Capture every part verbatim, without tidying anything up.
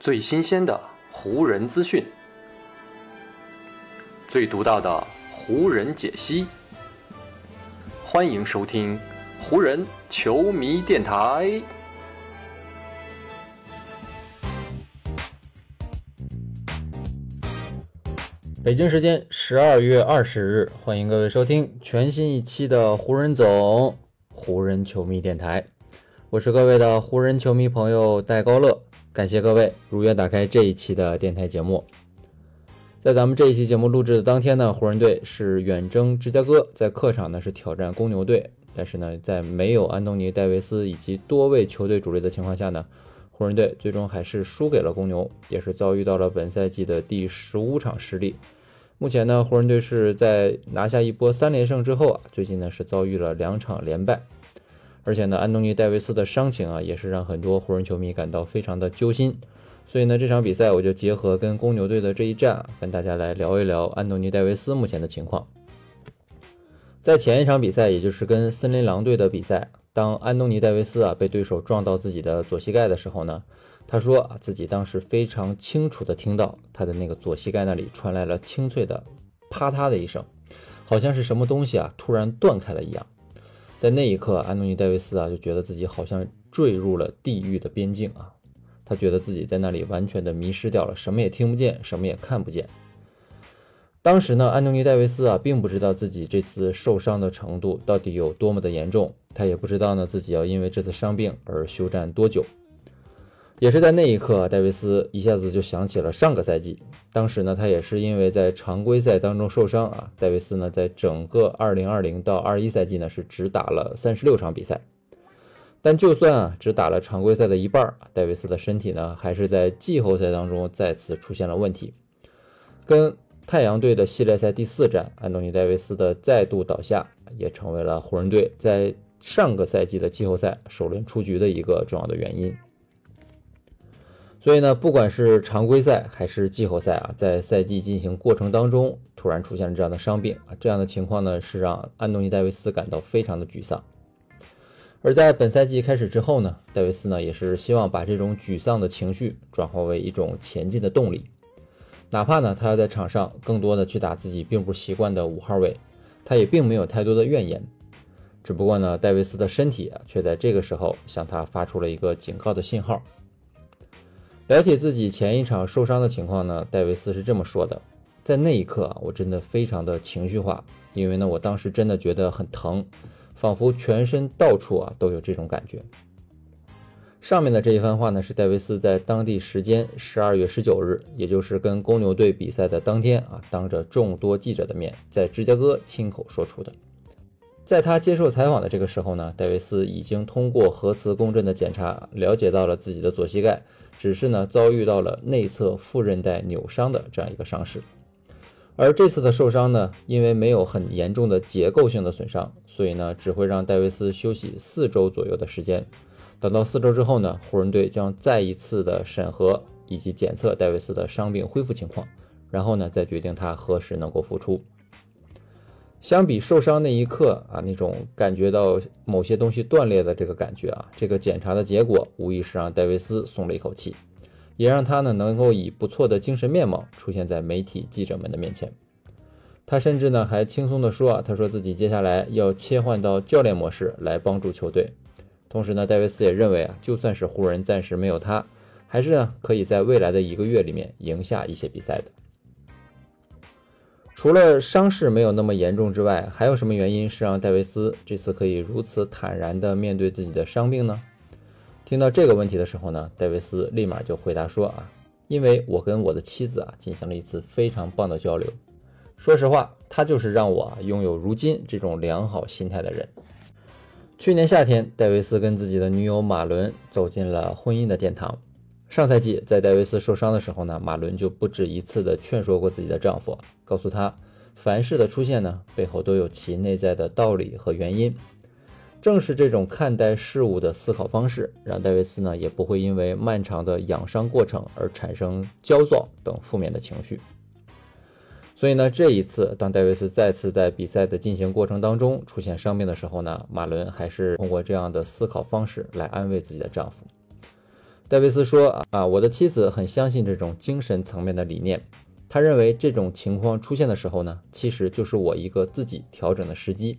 最新鲜的湖人资讯，最独到的湖人解析，欢迎收听湖人球迷电台。北京时间十二月二十日，欢迎各位收听全新一期的湖人总湖人球迷电台，我是各位的湖人球迷朋友戴高乐，感谢各位如约打开这一期的电台节目。在咱们这一期节目录制的当天呢，湖人队是远征芝加哥，在客场呢是挑战公牛队，但是呢在没有安东尼·戴维斯以及多位球队主力的情况下呢，湖人队最终还是输给了公牛，也是遭遇到了本赛季的第十五场失利。目前呢湖人队是在拿下一波三连胜之后啊，最近呢是遭遇了两场连败，而且呢安东尼·戴维斯的伤情啊，也是让很多湖人球迷感到非常的揪心。所以呢这场比赛我就结合跟公牛队的这一战，跟大家来聊一聊安东尼·戴维斯目前的情况。在前一场比赛，也就是跟森林狼队的比赛，当安东尼·戴维斯啊被对手撞到自己的左膝盖的时候呢，他说啊自己当时非常清楚的听到他的那个左膝盖那里传来了清脆的啪嗒的一声，好像是什么东西啊突然断开了一样。在那一刻，安东尼·戴维斯啊就觉得自己好像坠入了地狱的边境啊，他觉得自己在那里完全的迷失掉了，什么也听不见，什么也看不见。当时呢，安东尼·戴维斯啊并不知道自己这次受伤的程度到底有多么的严重，他也不知道呢自己要因为这次伤病而休战多久。也是在那一刻，戴维斯一下子就想起了上个赛季，当时呢他也是因为在常规赛当中受伤啊，戴维斯呢在整个二零二零到二一赛季呢是只打了三十六场比赛，但就算啊只打了常规赛的一半，戴维斯的身体呢还是在季后赛当中再次出现了问题。跟太阳队的系列赛第四战，安东尼·戴维斯的再度倒下，也成为了湖人队在上个赛季的季后赛首轮出局的一个重要的原因。所以呢不管是常规赛还是季后赛啊，在赛季进行过程当中突然出现了这样的伤病啊，这样的情况呢是让安东尼·戴维斯感到非常的沮丧。而在本赛季开始之后呢，戴维斯呢也是希望把这种沮丧的情绪转化为一种前进的动力，哪怕呢他要在场上更多的去打自己并不习惯的五号位，他也并没有太多的怨言。只不过呢戴维斯的身体啊却在这个时候向他发出了一个警告的信号。了解自己前一场受伤的情况呢，戴维斯是这么说的，在那一刻啊，我真的非常的情绪化，因为呢我当时真的觉得很疼，仿佛全身到处啊都有这种感觉。上面的这一番话呢是戴维斯在当地时间十二月十九日，也就是跟公牛队比赛的当天啊，当着众多记者的面在芝加哥亲口说出的。在他接受采访的这个时候呢，戴维斯已经通过核磁共振的检查了解到了自己的左膝盖，只是呢遭遇到了内侧副韧带扭伤的这样一个伤势。而这次的受伤呢，因为没有很严重的结构性的损伤，所以呢只会让戴维斯休息四周左右的时间。等到四周之后呢，湖人队将再一次的审核以及检测戴维斯的伤病恢复情况，然后呢再决定他何时能够复出。相比受伤那一刻啊，那种感觉到某些东西断裂的这个感觉啊，这个检查的结果无疑是让戴维斯松了一口气，也让他呢能够以不错的精神面貌出现在媒体记者们的面前。他甚至呢还轻松的说啊，他说自己接下来要切换到教练模式来帮助球队。同时呢，戴维斯也认为啊，就算是湖人暂时没有他，还是呢可以在未来的一个月里面赢下一些比赛的。除了伤势没有那么严重之外，还有什么原因是让戴维斯这次可以如此坦然地面对自己的伤病呢？听到这个问题的时候呢，戴维斯立马就回答说啊，因为我跟我的妻子啊进行了一次非常棒的交流，说实话，她就是让我、啊、拥有如今这种良好心态的人。去年夏天，戴维斯跟自己的女友马伦走进了婚姻的殿堂。上赛季在戴维斯受伤的时候呢，马伦就不止一次的劝说过自己的丈夫，告诉他凡事的出现呢背后都有其内在的道理和原因。正是这种看待事物的思考方式，让戴维斯呢也不会因为漫长的养伤过程而产生焦躁等负面的情绪。所以呢这一次当戴维斯再次在比赛的进行过程当中出现伤病的时候呢，马伦还是通过这样的思考方式来安慰自己的丈夫。戴维斯说啊，我的妻子很相信这种精神层面的理念，他认为这种情况出现的时候呢，其实就是我一个自己调整的时机。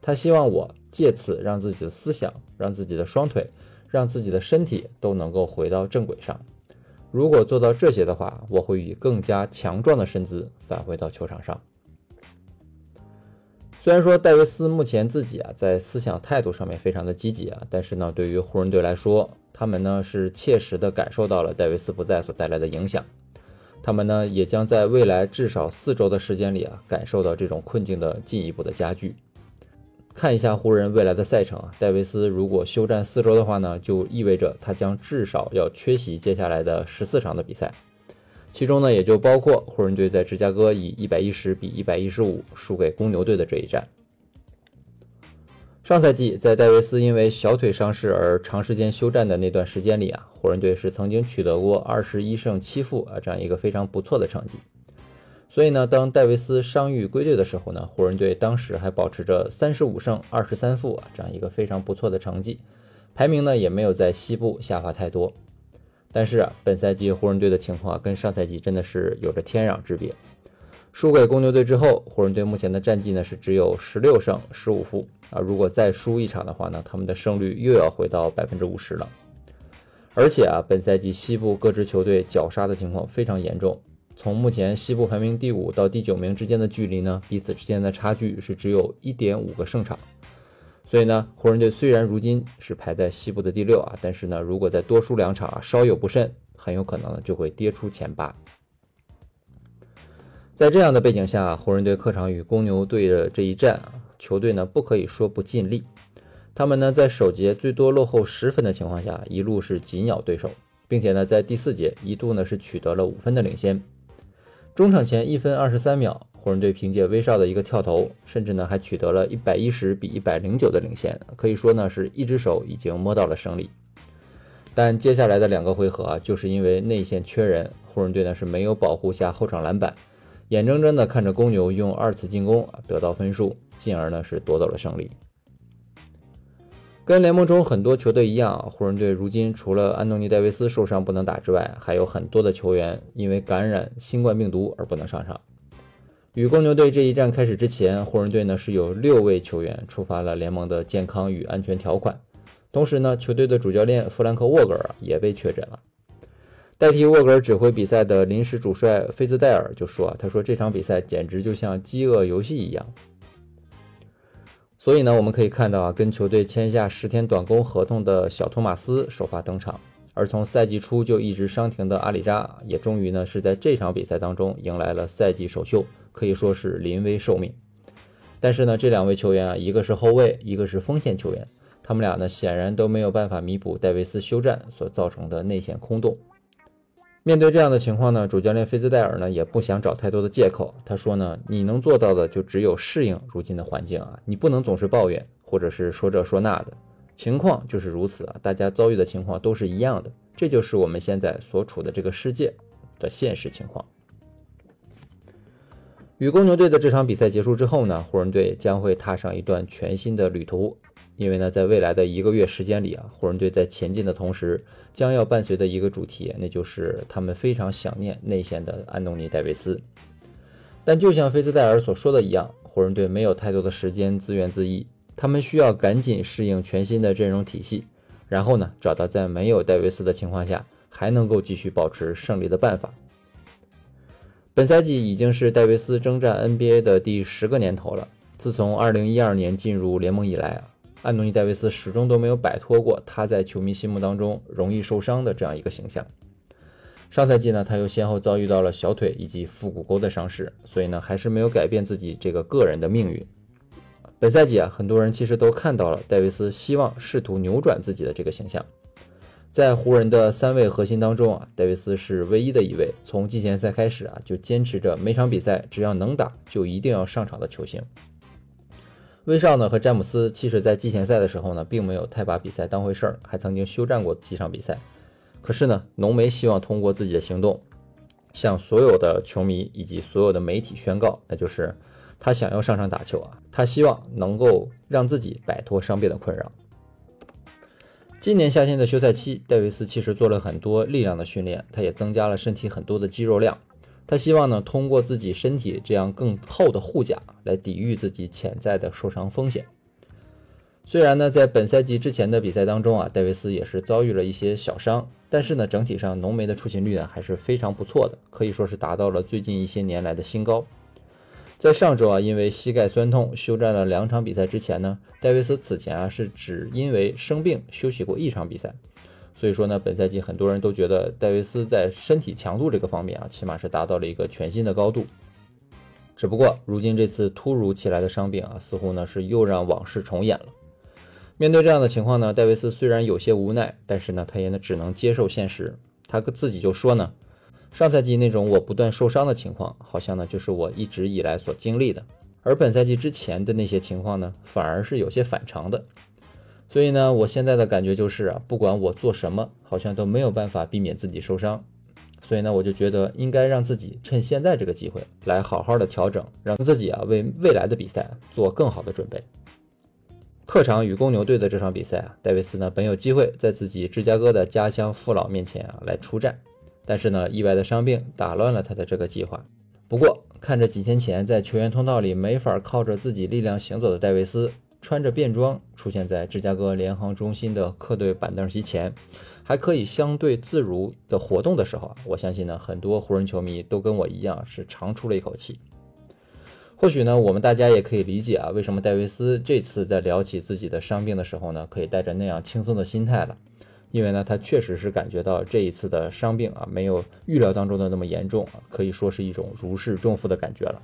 他希望我借此让自己的思想、让自己的双腿、让自己的身体都能够回到正轨上。如果做到这些的话，我会以更加强壮的身姿返回到球场上。虽然说戴维斯目前自己啊在思想态度上面非常的积极啊，但是呢，对于湖人队来说，他们呢是切实的感受到了戴维斯不在所带来的影响，他们呢也将在未来至少四周的时间里啊感受到这种困境的进一步的加剧。看一下湖人未来的赛程啊，戴维斯如果休战四周的话呢，就意味着他将至少要缺席接下来的十四场的比赛。其中呢，也就包括湖人队在芝加哥以一百一十比一百一十五输给公牛队的这一战。上赛季在戴维斯因为小腿伤势而长时间休战的那段时间里啊，湖人队是曾经取得过二十一胜七负啊这样一个非常不错的成绩。所以呢，当戴维斯伤愈归队的时候呢，湖人队当时还保持着三十五胜二十三负啊这样一个非常不错的成绩，排名呢也没有在西部下滑太多。但是啊，本赛季湖人队的情况啊，跟上赛季真的是有着天壤之别。输给公牛队之后，湖人队目前的战绩呢是只有十六胜十五负啊，如果再输一场的话呢，他们的胜率又要回到 百分之五十 了。而且啊，本赛季西部各支球队绞杀的情况非常严重，从目前西部排名第五到第九名之间的距离呢，彼此之间的差距是只有 一点五个胜场。所以呢，湖人队虽然如今是排在西部的第六啊，但是呢，如果再多输两场啊，稍有不慎，很有可能呢就会跌出前八。在这样的背景下啊，湖人队客场与公牛队的这一战啊，球队呢不可以说不尽力。他们呢在首节最多落后十分的情况下，一路是紧咬对手，并且呢在第四节一度呢是取得了五分的领先。中场前一分二十三秒，湖人队凭借威少的一个跳投，甚至呢还取得了一百一十比一百零九的领先，可以说呢是一只手已经摸到了胜利。但接下来的两个回合啊，就是因为内线缺人，湖人队呢是没有保护下后场篮板，眼睁睁的看着公牛用二次进攻得到分数，进而呢是夺走了胜利。跟联盟中很多球队一样，湖人队如今除了安东尼·戴维斯受伤不能打之外，还有很多的球员因为感染新冠病毒而不能上场。与公牛队这一战开始之前，湖人队呢是有六位球员触发了联盟的健康与安全条款，同时呢，球队的主教练弗兰克·沃格尔也被确诊了。代替沃格尔指挥比赛的临时主帅菲兹戴尔就说，他说这场比赛简直就像饥饿游戏一样。所以呢，我们可以看到啊，跟球队签下十天短工合同的小托马斯首发登场，而从赛季初就一直伤停的阿里扎也终于呢是在这场比赛当中迎来了赛季首秀，可以说是临危受命。但是呢，这两位球员啊，一个是后卫，一个是锋线球员，他们俩呢显然都没有办法弥补戴维斯休战所造成的内线空洞。面对这样的情况呢，主教练菲兹戴尔呢也不想找太多的借口，他说呢，你能做到的就只有适应如今的环境啊，你不能总是抱怨或者是说这说那的，情况就是如此啊，大家遭遇的情况都是一样的，这就是我们现在所处的这个世界的现实情况。与公牛队的这场比赛结束之后呢，湖人队将会踏上一段全新的旅途。因为呢，在未来的一个月时间里啊，湖人队在前进的同时，将要伴随的一个主题，那就是他们非常想念内线的安东尼·戴维斯。但就像菲兹戴尔所说的一样，湖人队没有太多的时间自怨自艾，他们需要赶紧适应全新的阵容体系，然后呢，找到在没有戴维斯的情况下，还能够继续保持胜利的办法。本赛季已经是戴维斯征战 N B A 的第十个年头了，自从二零一二年进入联盟以来啊，安东尼·戴维斯始终都没有摆脱过他在球迷心目当中容易受伤的这样一个形象。上赛季呢，他又先后遭遇到了小腿以及腹股沟的伤势，所以呢，还是没有改变自己这个个人的命运。本赛季啊，很多人其实都看到了戴维斯希望试图扭转自己的这个形象。在湖人的三位核心当中啊，戴维斯是唯一的一位从季前赛开始啊就坚持着每场比赛只要能打就一定要上场的球星。威少呢和詹姆斯其实在季前赛的时候呢，并没有太把比赛当回事儿，还曾经休战过几场比赛。可是呢，浓眉希望通过自己的行动，向所有的球迷以及所有的媒体宣告，那就是他想要上场打球啊，他希望能够让自己摆脱伤病的困扰。今年夏天的休赛期，戴维斯其实做了很多力量的训练，他也增加了身体很多的肌肉量。他希望呢，通过自己身体这样更厚的护甲来抵御自己潜在的受伤风险。虽然呢，在本赛季之前的比赛当中啊，戴维斯也是遭遇了一些小伤，但是呢，整体上浓眉的出勤率呢还是非常不错的，可以说是达到了最近一些年来的新高。在上周啊，因为膝盖酸痛休战了两场比赛之前呢，戴维斯此前啊是只因为生病休息过一场比赛。所以说呢，本赛季很多人都觉得戴维斯在身体强度这个方面啊，起码是达到了一个全新的高度。只不过如今这次突如其来的伤病啊，似乎呢是又让往事重演了。面对这样的情况呢，戴维斯虽然有些无奈，但是呢，他也呢只能接受现实。他自己就说呢，上赛季那种我不断受伤的情况，好像呢就是我一直以来所经历的，而本赛季之前的那些情况呢，反而是有些反常的。所以呢，我现在的感觉就是啊，不管我做什么，好像都没有办法避免自己受伤。所以呢，我就觉得应该让自己趁现在这个机会来好好的调整，让自己啊为未来的比赛做更好的准备。客场与公牛队的这场比赛啊，戴维斯呢本有机会在自己芝加哥的家乡父老面前啊来出战，但是呢，意外的伤病打乱了他的这个计划。不过，看着几天前在球员通道里没法靠着自己力量行走的戴维斯，穿着便装出现在芝加哥联航中心的客队板凳席前，还可以相对自如的活动的时候，我相信呢，很多湖人球迷都跟我一样是长出了一口气。或许呢，我们大家也可以理解啊，为什么戴维斯这次在聊起自己的伤病的时候呢，可以带着那样轻松的心态了，因为呢，他确实是感觉到这一次的伤病啊，没有预料当中的那么严重啊，可以说是一种如释重负的感觉了。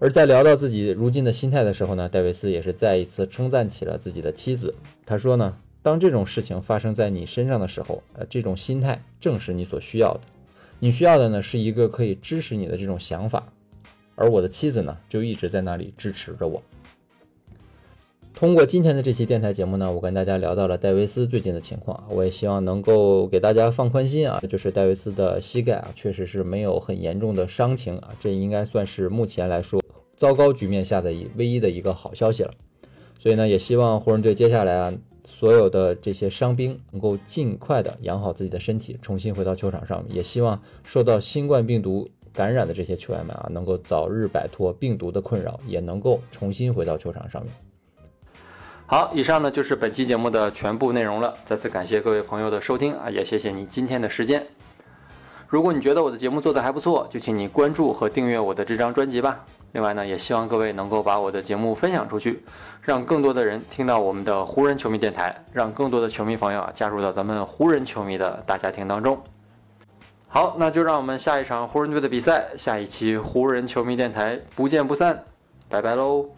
而在聊到自己如今的心态的时候呢，戴维斯也是再一次称赞起了自己的妻子。他说呢，当这种事情发生在你身上的时候，呃，这种心态正是你所需要的。你需要的呢，是一个可以支持你的这种想法。而我的妻子呢，就一直在那里支持着我。通过今天的这期电台节目呢，我跟大家聊到了戴维斯最近的情况，我也希望能够给大家放宽心啊，就是戴维斯的膝盖啊，确实是没有很严重的伤情啊，这应该算是目前来说糟糕局面下的唯一的一个好消息了。所以呢，也希望湖人队接下来啊，所有的这些伤兵能够尽快的养好自己的身体，重新回到球场上，也希望受到新冠病毒感染的这些球员们啊，能够早日摆脱病毒的困扰，也能够重新回到球场上面。好，以上呢就是本期节目的全部内容了。再次感谢各位朋友的收听啊，也谢谢你今天的时间。如果你觉得我的节目做得还不错，就请你关注和订阅我的这张专辑吧。另外呢，也希望各位能够把我的节目分享出去，让更多的人听到我们的湖人球迷电台，让更多的球迷朋友啊加入到咱们湖人球迷的大家庭当中。好，那就让我们下一场湖人队的比赛，下一期湖人球迷电台不见不散，拜拜喽。